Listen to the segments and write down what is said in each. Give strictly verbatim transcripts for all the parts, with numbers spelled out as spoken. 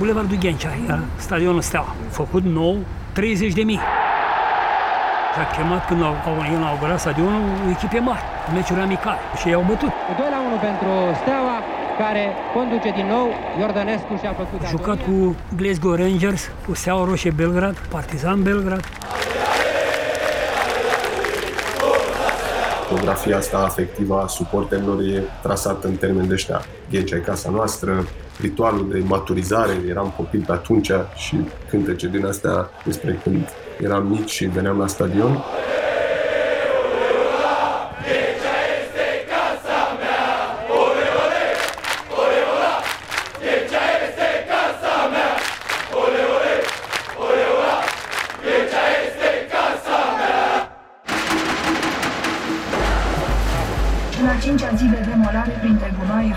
Bulevardul Ghencea, era stadionul Steaua, făcut nou, treizeci de mii. S-a chemat când au, au inaugurat stadionul echipe mari, meciuri amicale și i-au bătut. doi la unu pentru Steaua, care conduce din nou. Iordănescu și-a făcut... A jucat cu Glasgow Rangers, cu Steaua Roșie Belgrad, Partizan Belgrad. Fotografia asta afectivă a suporterilor e trasată în termeni de ăștia. Ghencea e casa noastră, ritualul de maturizare, eram copil pe atunci și cântece din astea despre când eram mici și veneam la stadion.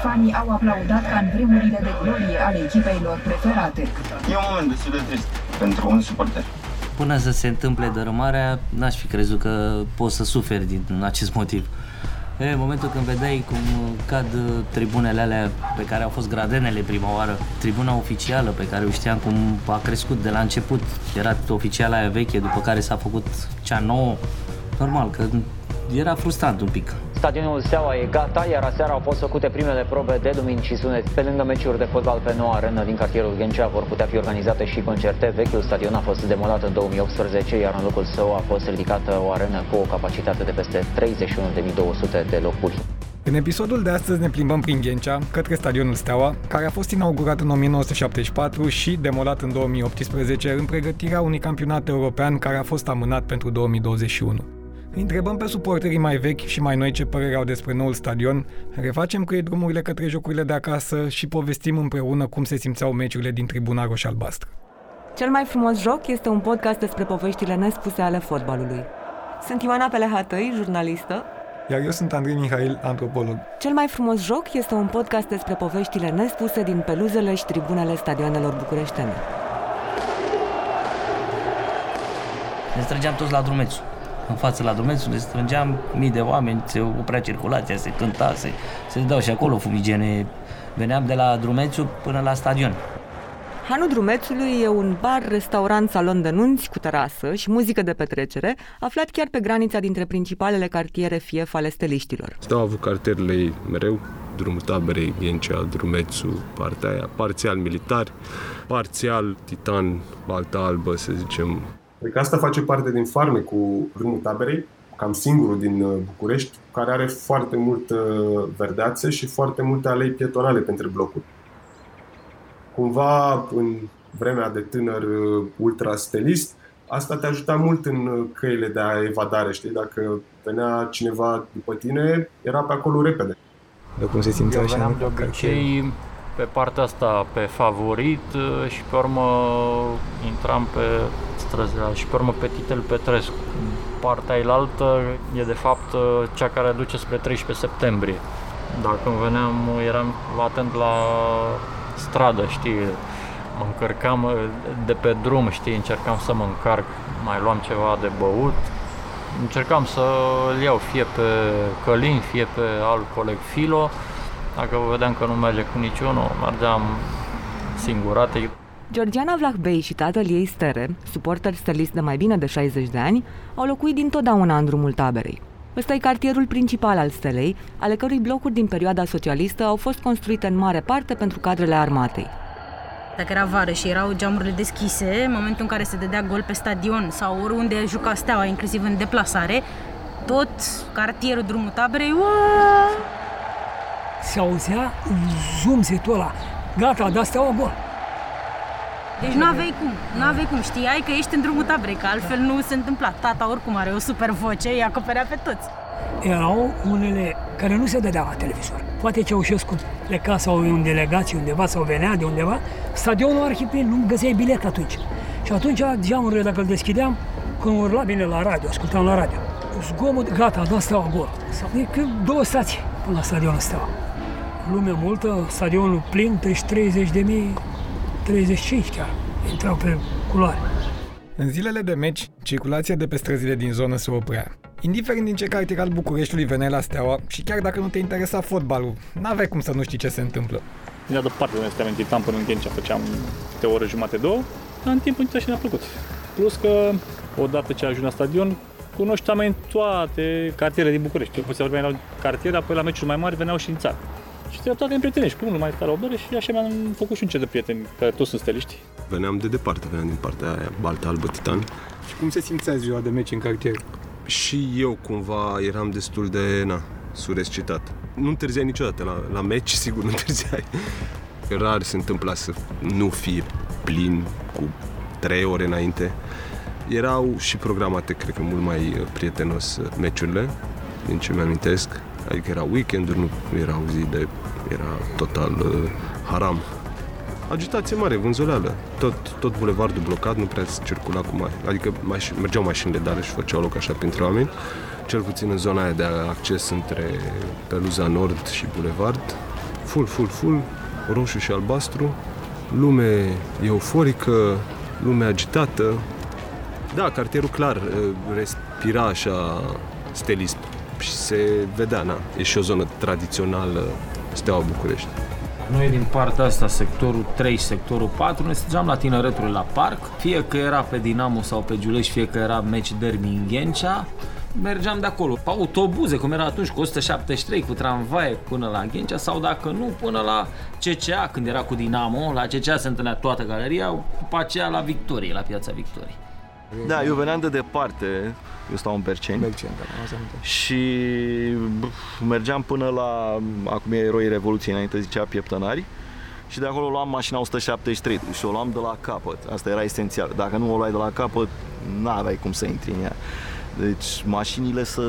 Fanii au aplaudat ca în vremurile de glorie ale echipei lor preferate. E un moment destul de trist pentru un suporter. Până să se întâmple dărâmarea, n-aș fi crezut că poți să suferi din acest motiv. În momentul când vedeai cum cad tribunele alea pe care au fost gradenele prima oară, tribuna oficială pe care o știam cum a crescut de la început, era oficiala aia veche, după care s-a făcut cea nouă, normal că era frustrant un pic. Stadionul Steaua e gata, iar aseară au fost făcute primele probe de duminici și suneti. Pe lângă meciuri de fotbal pe noua arenă din cartierul Ghencea vor putea fi organizate și concerte. Vechiul stadion a fost demolat în două mii optsprezece, iar în locul său a fost ridicată o arenă cu o capacitate de peste treizeci și unu de mii două sute de locuri. În episodul de astăzi ne plimbăm prin Ghencea, către stadionul Steaua, care a fost inaugurat în o mie nouă sute șaptezeci și patru și demolat în două mii optsprezece în pregătirea unui campionat european care a fost amânat pentru două mii douăzeci și unu. Întrebăm pe suporterii mai vechi și mai noi ce părere au despre noul stadion, refacem cu ei drumurile către jocurile de acasă și povestim împreună cum se simțeau meciurile din tribuna roș-albastră. Cel mai frumos joc este un podcast despre poveștile nespuse ale fotbalului. Sunt Ioana Pelehatăi, jurnalistă. Iar eu sunt Andrei Mihail, antropolog. Cel mai frumos joc este un podcast despre poveștile nespuse din peluzele și tribunele stadionelor bucureștene. Ne strângeam toți la drumețul. În față la drumețul ne strângeam mii de oameni, se oprea circulația, se cânta, se, se dau și acolo fumigene. Veneam de la drumețul până la stadion. Hanul Drumețului e un bar, restaurant, salon de nunți cu terasă și muzică de petrecere, aflat chiar pe granița dintre principalele cartiere fief ale steliștilor. Steaua a avut cartierele ei mereu, Drumul Taberei, Ghencea, Drumețul, partea aia, parțial militar, parțial Titan, Balta Albă, să zicem. Adică asta face parte din farmecul Drumul Taberei, cam singurul din București, care are foarte multă verdeață și foarte multe alei pietonale pentru blocuri. Cumva, în vremea de tânăr ultrastelist, asta te ajuta mult în căile de evadare, știi? Dacă venea cineva după tine, era pe acolo repede. De cum se simțea așa? Eu veneam de obicei pe partea asta, pe Favorit și pe urmă intram pe străzile și pe urmă pe Titel Petrescu. Partea ailaltă e de fapt cea care duce spre treisprezece septembrie. Dacă îmi veneam, eram atent la stradă, știi, mă încărcam de pe drum, știi, încercam să mă încarc, mai luam ceva de băut. Încercam să-l iau fie pe Călin, fie pe alt coleg Filo. Dacă vedeam că nu merge cu niciunul, mergeam singurate. Georgiana Vlahbei și tatăl ei Stere, suporter stelist de mai bine de șaizeci de ani, au locuit dintotdeauna în Drumul Taberei. Ăsta e cartierul principal al Stelei, ale cărui blocuri din perioada socialistă au fost construite în mare parte pentru cadrele armatei. Dacă era vară și erau geamurile deschise, în momentul în care se dădea gol pe stadion sau oriunde juca Steaua, inclusiv în deplasare, tot cartierul Drumul Taberei... Uaa! Se auzea în zoom-setul ăla. Gata, da Steaua gol. Deci nu aveai cum, nu aveai cum. Știai că ești în Drumul Taberei, că altfel nu se întâmpla. Tata oricum are o super voce, îi acoperea pe toți. Erau unele care nu se dădeau la televizor. Poate Ceaușescu pleca sau în delegație undeva sau venea de undeva. Stadionul Arhipin, nu găseai bilet atunci. Și atunci geamurile, dacă îl deschideam, când urla bine la radio, ascultam la radio. Zgomot, gata, da Steaua gol. Adică două stații până la stadionul Steaua. Lume multă, stadionul plin, treizeci de mii, treizeci și cinci chiar, intrau pe culoare. În zilele de meci, circulația de pe străzile din zonă se oprea. Indiferent din ce cartier al Bucureștiului veneai la Steaua și chiar dacă nu te interesa fotbalul, n-aveai cum să nu știi ce se întâmplă. Din altă parte noi suntem închitam până în Ghencea, făceam câte o oră jumate, două, dar în timpul ăsta și ne-a plăcut. Plus că, odată ce ajungi la stadion, cunoști oameni toate cartierele din București. Poți să vorbeai la cartier, apoi la meciuri mai mari veneau și în țară. Și te-au toate împrietenești, cum nu mai stai la o bere și așa mi-am făcut și un cer de prieteni, care toți sunt steliști. Veneam de departe, veneam din partea aia, Balta Albă, Titan. Și cum se simțea ziua de meci în cartier? Și eu cumva eram destul de, na, surescitat. Nu întârziai niciodată, la, la meci sigur nu întârziai. Rar se întâmpla să nu fie plin cu trei ore înainte. Erau și programate, cred că, mult mai prietenos meciurile, din ce mi-amintesc. Adică erau weekend-uri, nu erau zile, era total uh, haram. Agitație mare, vânzoleală. Tot, tot bulevardul blocat, nu prea se circula cu mare. Adică maș- mergeau mașinile, dar își făceau loc așa printre oameni. Cel puțin în zona aia de acces între Peluza Nord și Bulevard. Full, full, full, roșu și albastru. Lume euforică, lume agitată. Da, cartierul clar respira așa stelism și se vedea, na, e și o zonă tradițională Steaua București. Noi din partea asta, sectorul trei, sectorul patru, ne strângeam la tinereturi la parc, fie că era pe Dinamo sau pe Giulești, fie că era meci derby în Ghencea, mergeam de acolo, pe autobuze, cum era atunci, cu o sută șaptezeci și trei, cu tramvaie până la Ghencea, sau dacă nu, până la C C A, când era cu Dinamo, la C C A se întâlnea toată galeria, după aceea la Victorie, la Piața Victoriei. Da, eu veneam de departe, eu stau în Berceni, Berceni și mergeam până la, acum e Eroii Revoluției, înainte zicea Pieptănari, și de acolo luam mașina o sută șaptezeci și trei și o luam de la capăt, asta era esențial, dacă nu o luai de la capăt, n-aveai cum să intri în ea. Deci mașinile se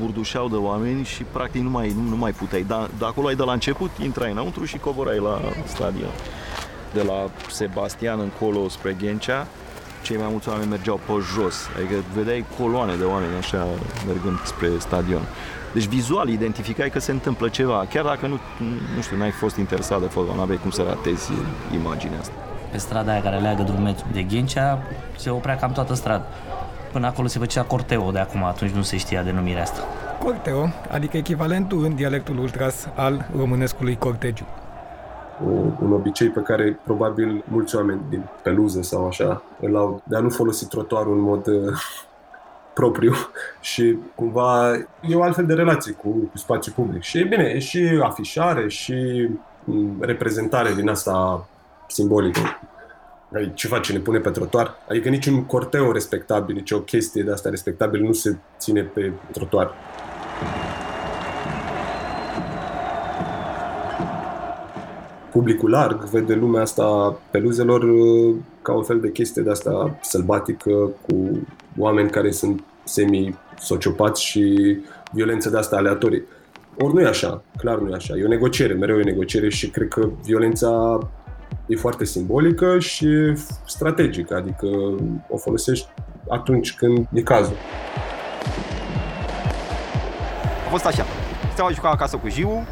burdușeau de oameni și practic nu mai, nu mai puteai, dar de acolo ai de la început, intrai înăuntru și coborai la stadion. De la Sebastian încolo spre Ghencea, cei mai mulți oameni mergeau pe jos, adică vedeai coloane de oameni așa mergând spre stadion. Deci vizual identificai că se întâmplă ceva, chiar dacă nu, nu știu, n-ai fost interesat de fotbal, n-aveai cum să ratezi imaginea asta. Pe strada aia care leagă drumul de Ghencea se oprea cam toată strada. Până acolo se făcea corteo de acum, atunci nu se știa denumirea asta. Corteo, adică echivalentul în dialectul ultras al românescului cortegiu. Un obicei pe care probabil mulți oameni din Peluză sau așa îl au, de a nu folosi trotuarul în mod uh, propriu și cumva e o altfel de relație cu, cu spațiul public. Și e bine, e și afișare și um, reprezentare din asta simbolică. Adică, ce face, ne pune pe trotuar? Adică niciun corteu respectabil, nici o chestie de asta respectabilă nu se ține pe trotuar. Publicul larg vede lumea asta Peluzelor ca un fel de chestie de asta sălbatică, cu oameni care sunt semi-sociopați și violență de asta aleatorie. Ori nu e așa, clar nu e așa. E o negociere, mereu e o negociere și cred că violența e foarte simbolică și strategică, adică o folosești atunci când e cazul. A fost așa. Steaua a jucat acasă cu Jiu,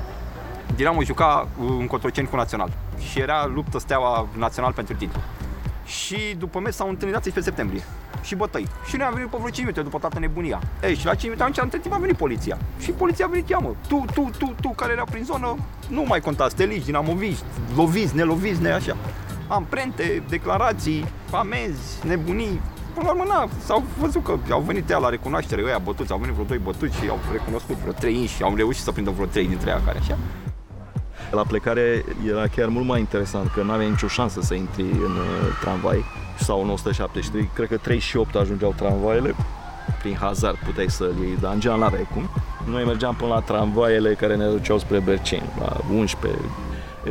Dinamo juca în Cotroceni cu Național și era luptă Steaua Național pentru titlu. Și după meci s-au întâlnit la treisprezece septembrie și bătăi. Și noi am venit pe vreo cinci minute după toată nebunia. Ei, și la cinci minute am între timp a venit poliția. Și poliția a venit, ia mă, tu, tu, tu, tu, care era prin zonă, nu mai conta, steliști, dinamoviști, loviți, neloviți, ne așa. Amprente, declarații, amenzi, nebunii. Până la urmă, na, s-au văzut că au venit ea la recunoaștere, ăia bătuți, au venit vreo doi bătuți și au recunoscut vreo trei inși și au reușit să prindă vreo trei dintre ea care așa. La plecare era chiar mult mai interesant, că n-aveai nicio șansă să intri în tramvai sau în o sută șaptezeci și trei, cred că treizeci și opt ajungeau tramvaiele, prin hazard puteai să-l iei, dar în gean n-aveai cum. Noi mergeam până la tramvaiele care ne duceau spre Berceni, la unsprezece.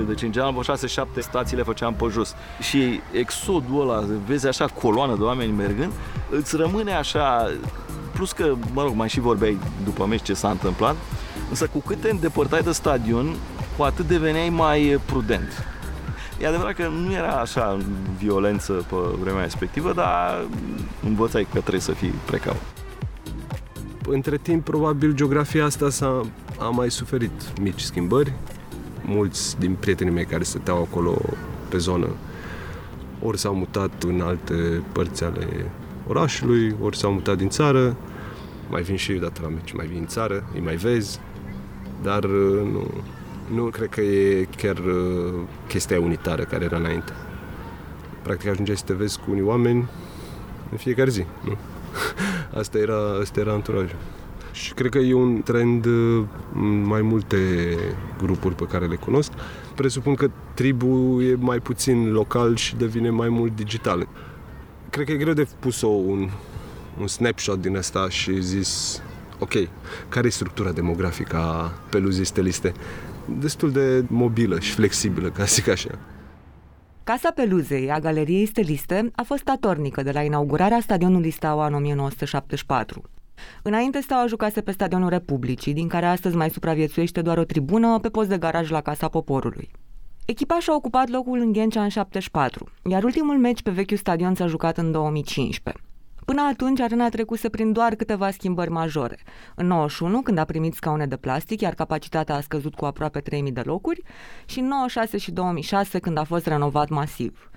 Deci în gean șase șapte stații le făceam pe jos și exodul ăla, vezi așa coloană de oameni mergând, îți rămâne așa, plus că, mă rog, mai și vorbeai după meci ce s-a întâmplat, însă cu cât te îndepărtai de stadion, cu atât deveneai mai prudent. E adevărat că nu era așa violență pe vremea respectivă, dar învățai că trebuie să fii precaut. Între timp, probabil, geografia asta s-a, a mai suferit mici schimbări. Mulți din prietenii mei care stăteau acolo pe zonă ori s-au mutat în alte părți ale orașului, ori s-au mutat din țară. Mai vin și eu de-a ta la meci, mai vin în țară, îi mai vezi, dar nu... Nu cred că e chiar chestia unitară care era înainte. Practic ajungeai să te vezi cu unii oameni în fiecare zi, nu? Asta era, asta era anturajul. Și cred că e un trend în mai multe grupuri pe care le cunosc. Presupun că tribul e mai puțin local și devine mai mult digital. Cred că e greu de pus un, un snapshot din asta și zis ok, care e structura demografică a Peluzii Steliste? Destul de mobilă și flexibilă, ca să zic așa. Casa Peluzei a Galeriei Steliste a fost statornică de la inaugurarea stadionului Steaua în nouăsprezece șaptezeci și patru. Înainte, Steaua jucase pe stadionul Republicii, din care astăzi mai supraviețuiește doar o tribună pe post de garaj la Casa Poporului. Echipa și-a ocupat locul în Ghencea în șaptezeci și patru, iar ultimul meci pe vechiul stadion s-a jucat în două mii cincisprezece. Până atunci, arena trecuse prin doar câteva schimbări majore. În nouăzeci și unu, când a primit scaune de plastic, iar capacitatea a scăzut cu aproape trei mii de locuri, și în nouăzeci și șase și două mii șase, când a fost renovat masiv.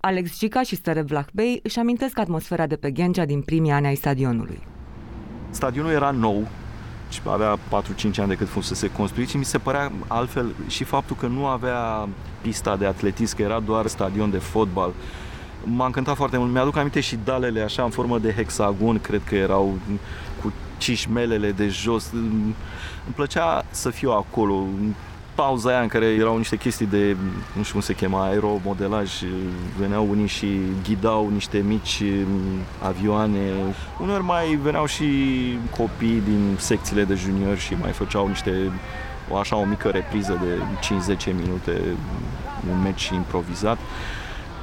Alex Gica și Stare Vlahbei își amintesc atmosfera de pe Ghencea din primii ani ai stadionului. Stadionul era nou, avea patru-cinci ani de când fusese construit și mi se părea altfel și faptul că nu avea pista de atletism, că era doar stadion de fotbal. M-a încântat foarte mult, mi-aduc aminte și dalele așa în formă de hexagon, cred că erau cu cișmelele de jos. Îmi plăcea să fiu acolo. Pauza aia în care erau niște chestii de, nu știu cum se chema, aeromodelaj, veneau unii și ghidau niște mici avioane. Uneori mai veneau și copii din secțiile de juniori și mai făceau niște, așa o mică repriză de cinci-zece minute, un meci improvizat.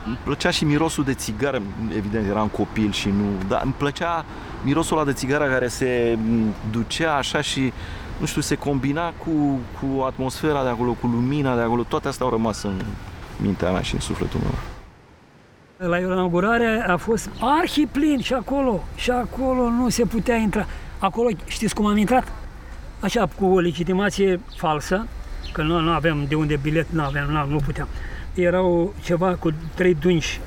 Îmi plăcea și mirosul de țigară, evident eram copil și nu, dar îmi plăcea mirosul ăla de țigară care se ducea așa și, nu știu, se combina cu, cu atmosfera de acolo, cu lumina de acolo, toate astea au rămas în mintea mea și în sufletul meu. La inaugurare a fost arhiplin și acolo, și acolo nu se putea intra. Acolo știți cum am intrat? Așa, cu o legitimație falsă, că nu, nu aveam de unde bilet, nu aveam, nu, nu puteam. Erau ceva cu trei dungi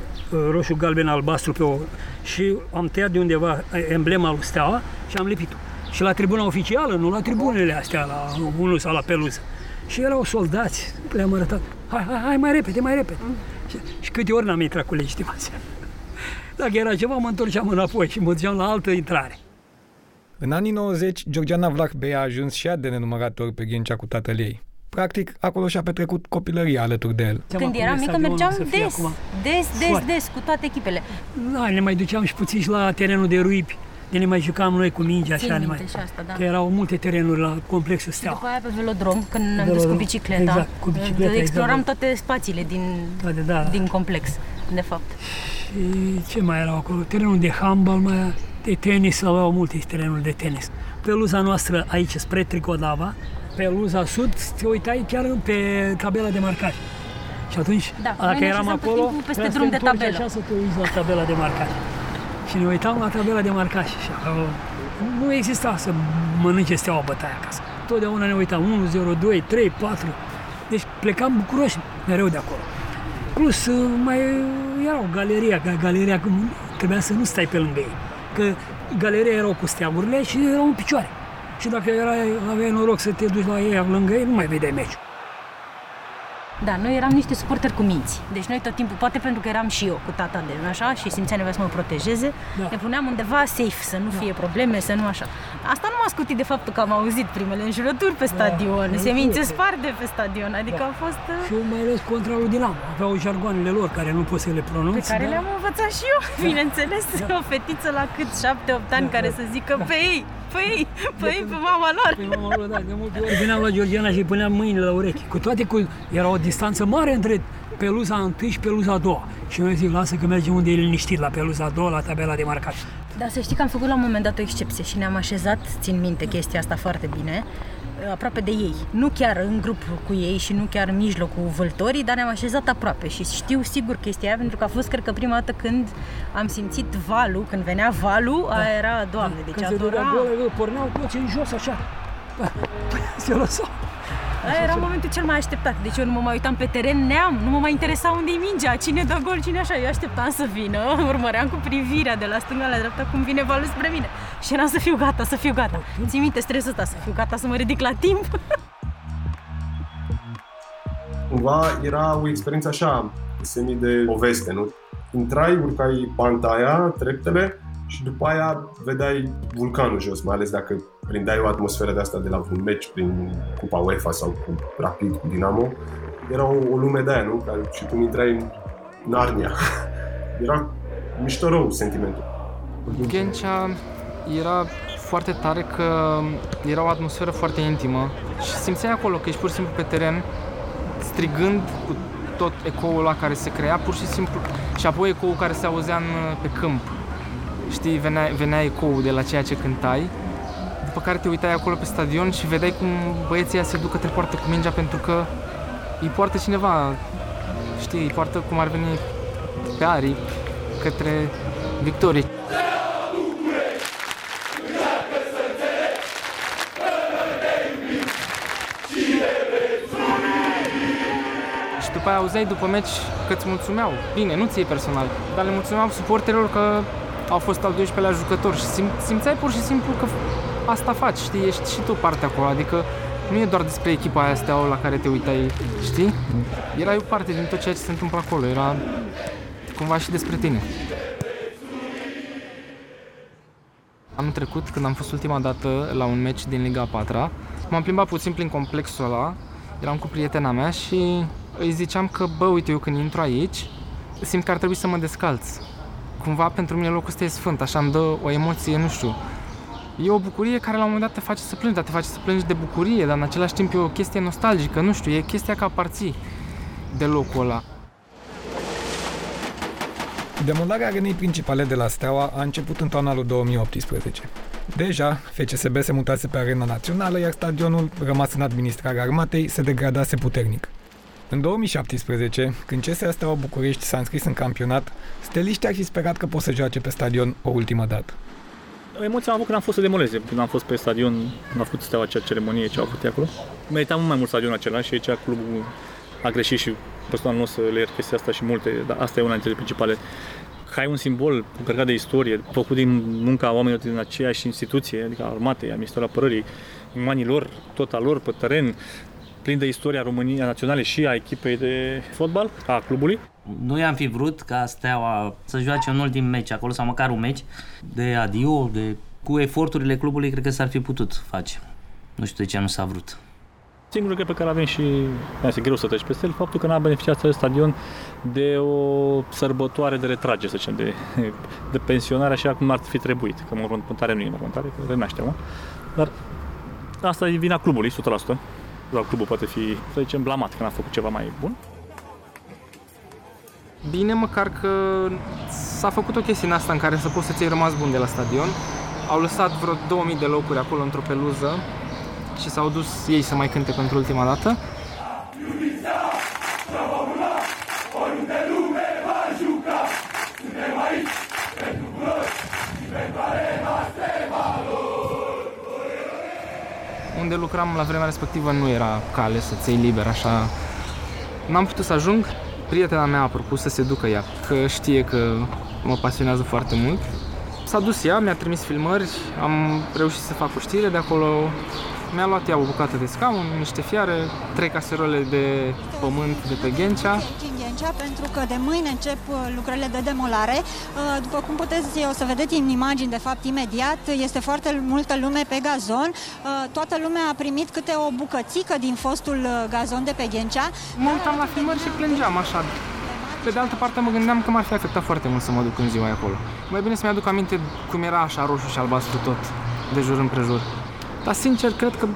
roșu, galben, albastru pe o... și am tăiat de undeva emblema lui Steaua și am lipit-o. Și la tribuna oficială, nu la tribunele astea, la unul sau la Peluză. Și erau soldați, le-am arătat, hai, hai, hai, mai repede, mai repede. Mm. Și, și câte ori n-am intrat cu legitimația. Dacă era ceva, mă întorceam înapoi și mă duceam la altă intrare. În anii nouăzeci, Georgiana Vlahbei a ajuns și ea de nenumărat ori pe Ghencea cu tatăl ei. Practic, acolo și-a petrecut copilăria alături de el. Când eram mică, mergeam des, des, des, des, cu toate echipele. Da, ne mai duceam și puțin și la terenul de ruipi, de ne mai jucam noi cu mingea, așa, ne mai... Asta, da. Că erau multe terenuri la complexul Steaua. După aia pe velodrom, când ne-am dus cu bicicleta, exact, cu bicicleta exploram exact. Toate spațiile din, da, da, da. din complex, de fapt. Și ce mai erau acolo? Terenul de handbal, mai... de tenis, aveau multe terenuri de tenis. Peluza noastră aici, spre Trigodava, Peluza Sud, te uitai chiar pe tabela de marcaj. Și atunci, da, dacă eram acolo, peste drum de tabelă. Așa să te uiți la tabela de marcaj. Și ne uitam la tabela de marcaj. Și nu exista să mănânce Steaua bătaia acasă. Totdeauna ne uitam unu, zero, doi, trei, patru. Deci plecam bucuroși mereu de acolo. Plus, mai erau galeria, galeria trebuia să nu stai pe lângă ei. Că galeria erau cu steagurile și erau în picioare. Și dacă erai, aveai noroc să te duci la ei, lângă ei, nu mai vedeai meciul. Da, noi eram niște suporteri cu minți. Deci noi tot timpul, poate pentru că eram și eu cu tata de așa și simțea nevoia să mă protejeze, da. Ne puneam undeva safe, să nu da. fie probleme, să nu așa. Asta nu m-a scutit de faptul că am auzit primele înjurături pe stadion, da, semințe sparde pe stadion, adică da. a fost... Și eu mai ales contra lui Dinamo, aveau jargoanele lor care nu pot să le pronunț. Pe care da. le-am învățat și eu, da. bineînțeles, da. o fetiță la cât, șapte-opt ani, da. care să zică da. pe ei. Păi, păi, pe mama lor. Pe mama lor, da. De multe ori veneam la Georgiana și îi puneam mâinile la urechi. Cu toate cu era o distanță mare între Peluza întâi și Peluza a doua. Și noi zic, lasă că mergem unde e liniștit, la Peluza a doua, la tabela de marcaj. Dar să știi că am făcut la un moment dat o excepție și ne-am așezat, țin minte chestia asta foarte bine, aproape de ei. Nu chiar în grup cu ei și nu chiar în mijlocul vâltorii, dar ne-am așezat aproape și știu sigur chestia aia, pentru că a fost, cred că, prima dată când am simțit valul, când venea valul, da. aia era, Doamne, da. deci adora... Când se durea golul, porneau toți în jos, așa. Se lăsau. Aia era momentul cel mai așteptat, deci eu nu mă mai uitam pe teren, neam, nu mă mai interesa unde-i mingea, cine dă gol, cine așa, eu așteptam să vină, urmăream cu privirea de la stânga la dreapta cum vine valul spre mine și eram să fiu gata, să fiu gata, ții minte stresul ăsta, să fiu gata să mă ridic la timp. Cumva era o experiență așa, semi de poveste, nu? Intrai, urcai panta aia, treptele, și după aia vedeai vulcanul jos, mai ales dacă prindeai o atmosferă de asta de la un meci prin Cupa UEFA sau cu Rapid, cu Dinamo. Era o, o lume de aia, nu? Ca și cum intrai în Narnia. Era mișto rău sentimentul. Ghencea era foarte tare că era o atmosferă foarte intimă și simțeai acolo că ești pur și simplu pe teren, strigând cu tot ecoul ăla care se crea, pur și simplu, și apoi ecoul care se auzea în, pe câmp. Știi, venea, venea ecoul de la ceea ce cântai, după care te uitai acolo pe stadion și vedeai cum băieții se duc către poartă cu mingea pentru că îi poartă cineva, știi, îi poartă cum ar veni pe aripi către victorie. După aia auzeai după meci că îți mulțumeau, bine, nu ție personal, dar le mulțumeau suporterilor că au fost al doisprezecelea jucător și sim- simțeai pur și simplu că asta faci, știi, ești și tu parte acolo, adică nu e doar despre echipa aia Steaua la care te uitai, știi? Erai o parte din tot ceea ce se întâmplă acolo, era cumva și despre tine. Anul trecut, când am fost ultima dată la un meci din Liga a patra, m-am plimbat puțin prin complexul ăla, eram cu prietena mea și îi ziceam că, bă, uite, eu când intru aici, simt că ar trebui să mă descalț. Cumva, pentru mine locul ăsta e sfânt, așa îmi dă o emoție, nu știu. E o bucurie care la un moment dat te face să plângi, dar te face să plângi de bucurie, dar în același timp e o chestie nostalgică, nu știu, e chestia că aparții de locul ăla. Demolarea arenei principale de la Steaua a început în toamna lui două mii optsprezece. Deja, F C S B se mutase pe arena națională, iar stadionul, rămas în administrarea armatei, se degradase puternic. În două mii șaptesprezece, când C S A Steaua București s-a înscris în campionat, steliștii ar fi sperat că pot să joace pe stadion o ultimă dată. Emoția am avut când am fost să demoleze. Când am fost pe stadion, când a făcut Steaua acea ceremonie ce a avut acolo. Merita mult mai mult stadionul acela și aici clubul a greșit și personal nu o să le iert chestia asta și multe, dar asta e una dintre principale. Că ai un simbol încărcat de istorie, făcut din munca oamenilor din aceeași instituție, adică armatei, Ministerul Apărării, imanii lor, tot al lor, pe teren, plin de istoria României naționale și a echipei de fotbal, a clubului. Noi am fi vrut ca Steaua să joace un ultim meci acolo, sau măcar un meci de adio, de... cu eforturile clubului, cred că s-ar fi putut face. Nu știu de ce nu s-a vrut. Singurul lucru pe care avem și e greu să treci peste el, faptul că n-a beneficiat de stadion de o sărbătoare de retragere, să zicem, de, de pensionare, așa cum ar fi trebuit. Că mormântare nu e mormântare, că renaște, mă. Dar asta e vina clubului, o sută la sută. Sau clubul poate fi, să zicem, blamat că n-a făcut ceva mai bun. Bine, măcar că s-a făcut o chestie în asta în care să poți să-ți ai rămas bun de la stadion. Au lăsat vreo două mii de locuri acolo într-o peluză și s-au dus ei să mai cânte pentru ultima dată. Unde lucram la vremea respectivă nu era cale să ții liber, așa. N-am putut să ajung. Prietena mea a propus să se ducă ea, că știe că mă pasionează foarte mult. S-a dus ea, mi-a trimis filmări, am reușit să fac o știre de acolo. Mi-a luat ea o bucată de scaun, niște fiare, trei caserole de pământ de pe Ghencea. Pentru că de mâine încep lucrările de demolare. După cum puteți, o să vedeți în imagini, de fapt, imediat, este foarte multă lume pe gazon. Toată lumea a primit câte o bucățică din fostul gazon de pe Ghencea. Mă uitam la filmări și plângeam așa. Pe de altă parte mă gândeam că m-ar fi afectat foarte mult să mă duc în ziua acolo. Mai bine să mi-aduc aminte cum era așa roșu și albastru tot, de jur împrejur. Dar sincer, cred că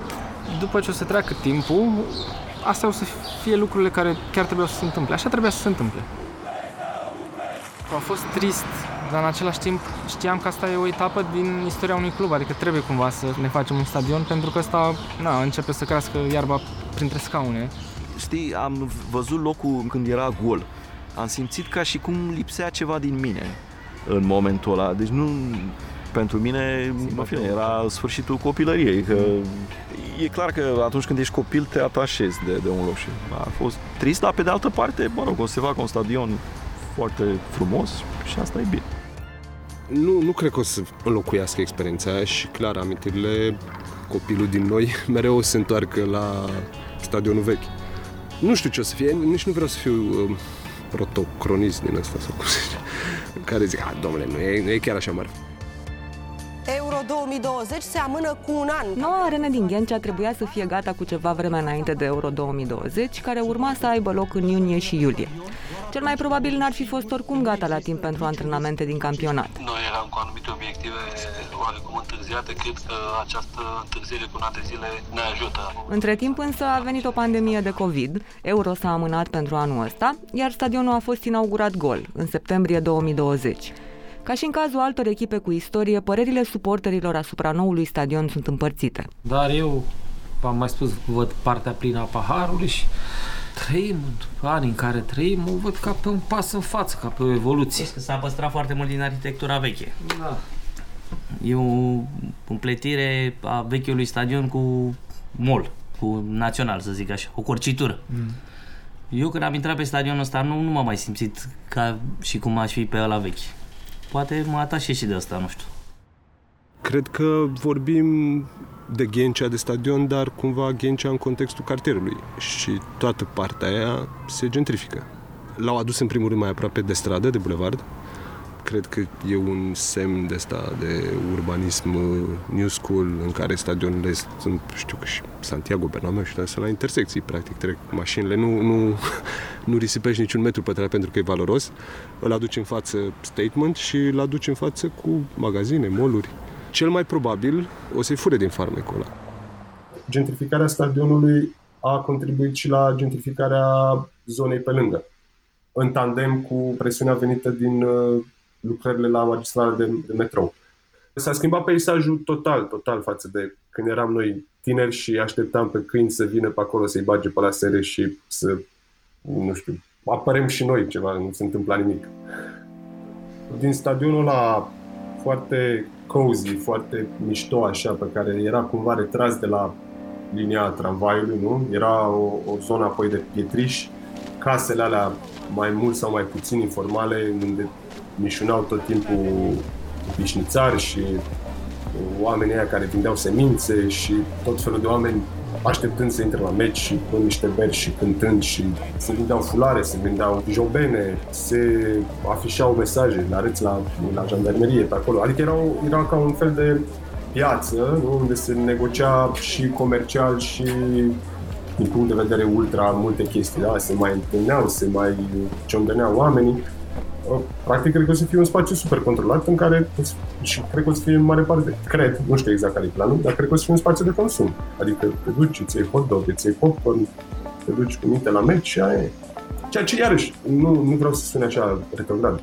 după ce o să treacă timpul, astea o să fie lucrurile care chiar trebuiau să se întâmple. Așa trebuia să se întâmple. A fost trist, dar în același timp știam că asta e o etapă din istoria unui club, adică trebuie cumva să ne facem un stadion, pentru că ăsta na, începe să crească iarba printre scaune. Știi, am văzut locul când era gol. Am simțit ca și cum lipsea ceva din mine în momentul ăla. Deci nu... Pentru mine, în fine, era sfârșitul copilăriei, că e clar că atunci când ești copil te atașezi de, de un loc și a fost trist, dar pe de altă parte, mă rog, o să se facă un stadion foarte frumos și asta e bine. Nu, nu cred că o să înlocuiască experiența aia și clar, amintirile, copilul din noi mereu se întoarcă la stadionul vechi. Nu știu ce o să fie, nici nu vreau să fiu um, protocronist din ăsta, sau cum se zice, care zic, ah, domnule, nu e, nu e chiar așa mare. Euro două mii douăzeci se amână cu un an. Noua arenă din Ghencea trebuia să fie gata cu ceva vreme înainte de Euro două mii douăzeci, care urma să aibă loc în iunie și iulie. Cel mai probabil n-ar fi fost oricum gata la timp pentru antrenamente din campionat. Noi eram cu anumite obiective oarecum întârziate, cred că această întârziere cu un an de zile ne ajută. Între timp însă a venit o pandemie de COVID, Euro s-a amânat pentru anul ăsta, iar stadionul a fost inaugurat gol, în septembrie două mii douăzeci. Ca și în cazul altor echipe cu istorie, părerile suporterilor asupra noului stadion sunt împărțite. Dar eu, v-am mai spus, văd partea plină a paharului și trăim, anii în care trăim, o văd ca pe un pas în față, ca pe o evoluție. Deci că s-a păstrat foarte mult din arhitectura veche. Da. E o împletire a vechiului stadion cu mall, cu național, să zic așa, o corcitură. Mm. Eu când am intrat pe stadionul ăsta nu, nu m-am mai simțit ca și cum aș fi pe ăla vechi. Poate mă atașez și de asta, nu știu. Cred că vorbim de Ghencea, de stadion, dar cumva Ghencea în contextul cartierului și toată partea aia se gentrifică. L-au adus în primul rând mai aproape de stradă, de bulevard. Cred că e un semn de asta, de urbanism new school, în care stadionele sunt, știu că și Santiago Bernabéu și la intersecții, practic, trec mașinile, nu, nu, nu risipești niciun metru pătrat pentru că e valoros. Îl aduci în față statement și îl aduci în față cu magazine, mall-uri. Cel mai probabil o să-i fure din farmecul ăla. Gentrificarea stadionului a contribuit și la gentrificarea zonei pe lângă, în tandem cu presiunea venită din lucrările la magistrală de, de metrou. S-a schimbat peisajul total, total față de când eram noi tineri și așteptam pe câini să vină pe acolo, să-i bage pe la sere și să, nu știu, apărăm și noi ceva, nu se întâmpla nimic. Din stadionul ăla foarte cozy, foarte mișto așa, pe care era cumva retras de la linia tramvaiului, nu? Era o, o zonă apoi de pietriș, casele alea mai mult sau mai puțin informale, unde mișunau tot timpul vișnițari și oamenii aia care vindeau semințe și tot felul de oameni așteptând să intre la meci și până niște beri și cântând și se vindeau fulare, se vindeau jobene, se afișau mesaje la reț, la, la jandarmerie, pe acolo. Adică era, era ca un fel de piață, nu? Unde se negocia și comercial și din punct de vedere ultra multe chestii, da? Se mai întâlneau, se mai ciondăneau oamenii. Practic, cred că o să fie un spațiu super controlat în care, și cred că o să fie în mare parte, cred, nu știu exact care e planul, dar cred că o să fie un spațiu de consum. Adică te duci, îți iei hot dog, îți iei popcorn, te duci cu minte la meci și aia e. Ceea ce, iarăși, nu, nu vreau să sune așa retrograd.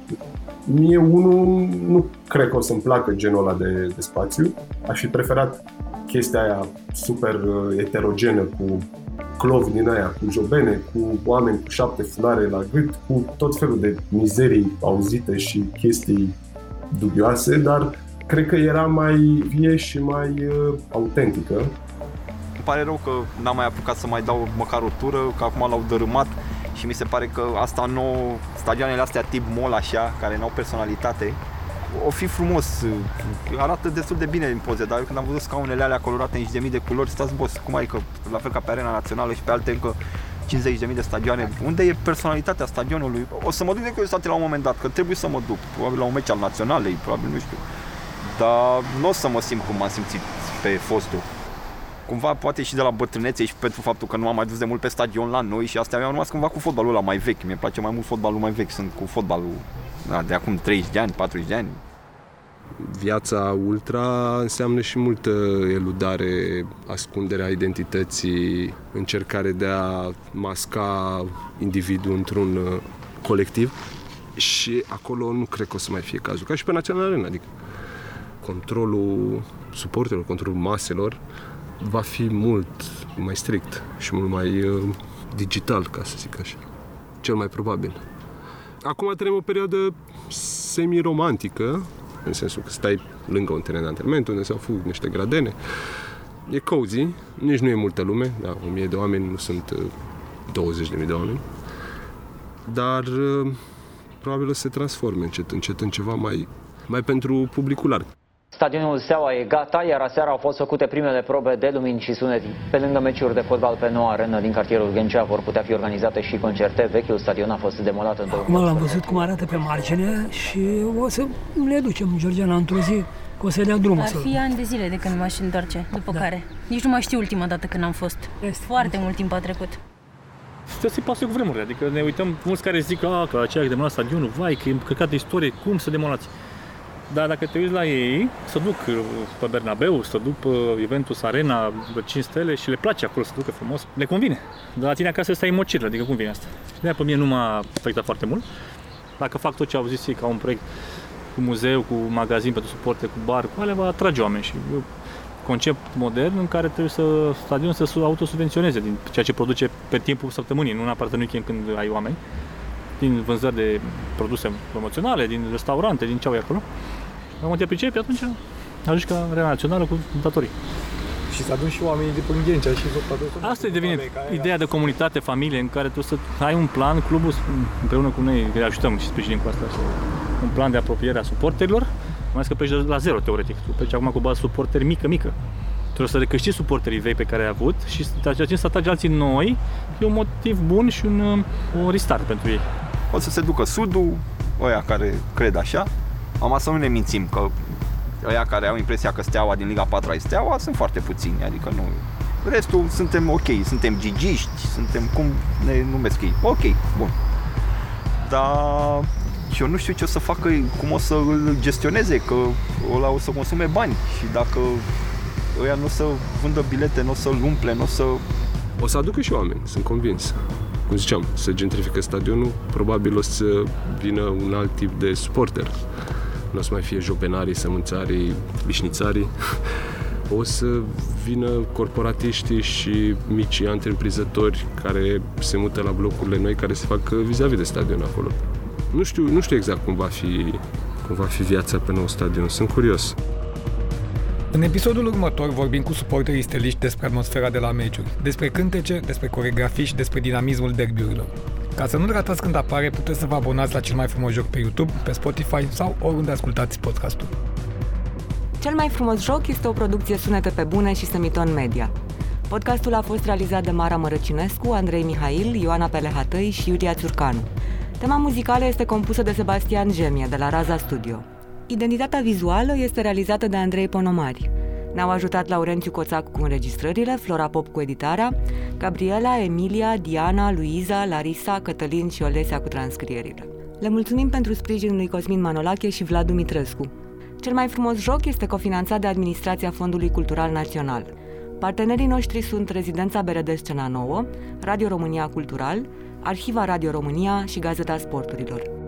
Mie, unul, nu cred că o să-mi placă genul ăla de, de spațiu. Aș fi preferat chestia aia super heterogenă cu clov din aia, cu jobene, cu oameni cu șapte fulare la gât, cu tot felul de mizerii auzite și chestii dubioase, dar cred că era mai vie și mai uh, autentică. Îmi pare rău că n-am mai apucat să mai dau măcar o tură, că acum l-au dărâmat și mi se pare că asta nou, stadioanele astea tip mall așa, care n-au personalitate, o fi frumos, arată destul de bine în poze, dar eu când am văzut scaunele alea colorate în zeci de mii de culori, stați boss, cum adică, la fel ca pe Arena Națională și pe alte încă cincizeci de mii de stadioane, unde e personalitatea stadionului? O să mă duc de curiozitate la un moment dat, că trebuie să mă duc, probabil la un meci al Naționalei, probabil, nu știu, dar nu o să mă simt cum m-am simțit pe fostul. Cumva poate și de la bătrânețe și pentru faptul că nu am mai dus de mult pe stadion la noi și astea, mi-am rămas cumva cu fotbalul ăla mai vechi, mi-e place mai mult fotbalul mai vechi, sunt cu fotbalul de acum treizeci de ani, patruzeci de ani. Viața ultra înseamnă și multă eludare, ascunderea identității, încercare de a masca individul într-un colectiv și acolo nu cred că o să mai fie cazul, ca și pe National Arena, adică controlul suporterilor, controlul maselor va fi mult mai strict și mult mai uh, digital, ca să zic așa. Cel mai probabil. Acum trăim o perioadă semi-romantică, în sensul că stai lângă un teren de antrenament, unde s-au făcut niște gradene. E cozy, nici nu e multă lume, da, o mie de oameni nu sunt douăzeci de mii de oameni, dar uh, probabil o să se transforme încet, încet în ceva mai, mai pentru publicul larg. Stadionul Steaua e gata, iar aseară au fost făcute primele probe de lumini și sunet. Pe lângă meciuri de fotbal pe noua arenă din cartierul Ghencea vor putea fi organizate și concerte. Vechiul stadion a fost demolat în două. Acum l-am văzut cum arată pe margine și o să le ducem, Georgiana, într-o zi, că o să dea drumul. Ar fi ani de zile de când m-aș întoarce, după da. care nici nu mai știu ultima dată când am fost. Este foarte mult timp a trecut. Trebuie să-i pasă cu vremurile, adică ne uităm mulți care zic a, că aceea că demolat stadionul, vai, că e încărcat de istorie, cum să demolați? Dar dacă te uiți la ei, se duc pe Bernabeu, se duc pe Juventus Arena, pe cinci stele și le place acolo, se ducă frumos, le convine. Dar la tine acasă stai mocirlă, adică cum vine asta? De-aia pe mine nu m-a afectat foarte mult. Dacă fac tot ce au zis ei ca un proiect cu muzeu, cu magazin pentru suporte, cu bar, cu alea, va atrage oameni și eu, concept modern în care trebuie să stadionul să autosubvenționeze din ceea ce produce pe timpul săptămânii, nu neapărat în weekend când ai oameni, din vânzări de produse promoționale, din restaurante, din ce au acolo. Dacă te pricepi, atunci ajungi ca relațională cu datorii. Și să aduni și oamenii de până Ghencea și tot. Asta e devine ideea de comunitate, familie, în care tu să ai un plan, clubul împreună cu noi îi ajutăm și sprijinim cu asta. Un plan de apropiere a suporterilor. Mai că pleci la zero, teoretic. Tu pleci acum cu bază suporteri mică, mică. Trebuie să recâștigi suporterii vei pe care ai avut și să atragi alții noi. E un motiv bun și un, un restart pentru ei. O să se ducă sudul, ăia care cred așa. Am să nu ne mințim că ăia care au impresia că Steaua din Liga a patra e Steaua sunt foarte puțini, adică nu. Restul suntem ok, suntem gigiști, suntem cum ne numesc ei. Ok, bun. Dar și eu nu știu ce o să facă, cum o să îl gestioneze, că ăla o să consume bani și dacă ăia nu o să vândă bilete, nu o să-l umple, nu o să... O să aducă și oameni, sunt convins. Cum ziceam, să gentrifică stadionul, probabil o să vină un alt tip de suporter. Nu o să mai fie jopenarii, sămânțarii, vișnițarii. O să vină corporatiștii și micii antreprinzători care se mută la blocurile noi, care se fac vis-a-vis de stadion acolo. Nu știu, nu știu exact cum va fi, cum va fi viața pe nou stadion. Sunt curios. În episodul următor vorbim cu suporterii steliști despre atmosfera de la meciuri, despre cântece, despre coreografii și despre dinamismul derbiurilor. Ca să nu ratați când apare, puteți să vă abonați la Cel mai frumos joc pe YouTube, pe Spotify sau oriunde ascultați podcastul. Cel mai frumos joc este o producție Sunete pe Bune și Semiton Media. Podcastul a fost realizat de Mara Mărăcinescu, Andrei Mihail, Ioana Pelehatăi și Iulia Ciurcanu. Tema muzicală este compusă de Sebastian Gemie, de la Raza Studio. Identitatea vizuală este realizată de Andrei Ponomari. Ne-au ajutat Laurențiu Coțac cu înregistrările, Flora Pop cu editarea, Gabriela, Emilia, Diana, Luiza, Larisa, Cătălin și Olesia cu transcrierile. Le mulțumim pentru sprijinul lui Cosmin Manolache și Vlad Dumitrescu. Cel mai frumos joc este cofinanțat de Administrația Fondului Cultural Național. Partenerii noștri sunt Rezidența B R D Scena nouă, Radio România Cultural, Arhiva Radio România și Gazeta Sporturilor.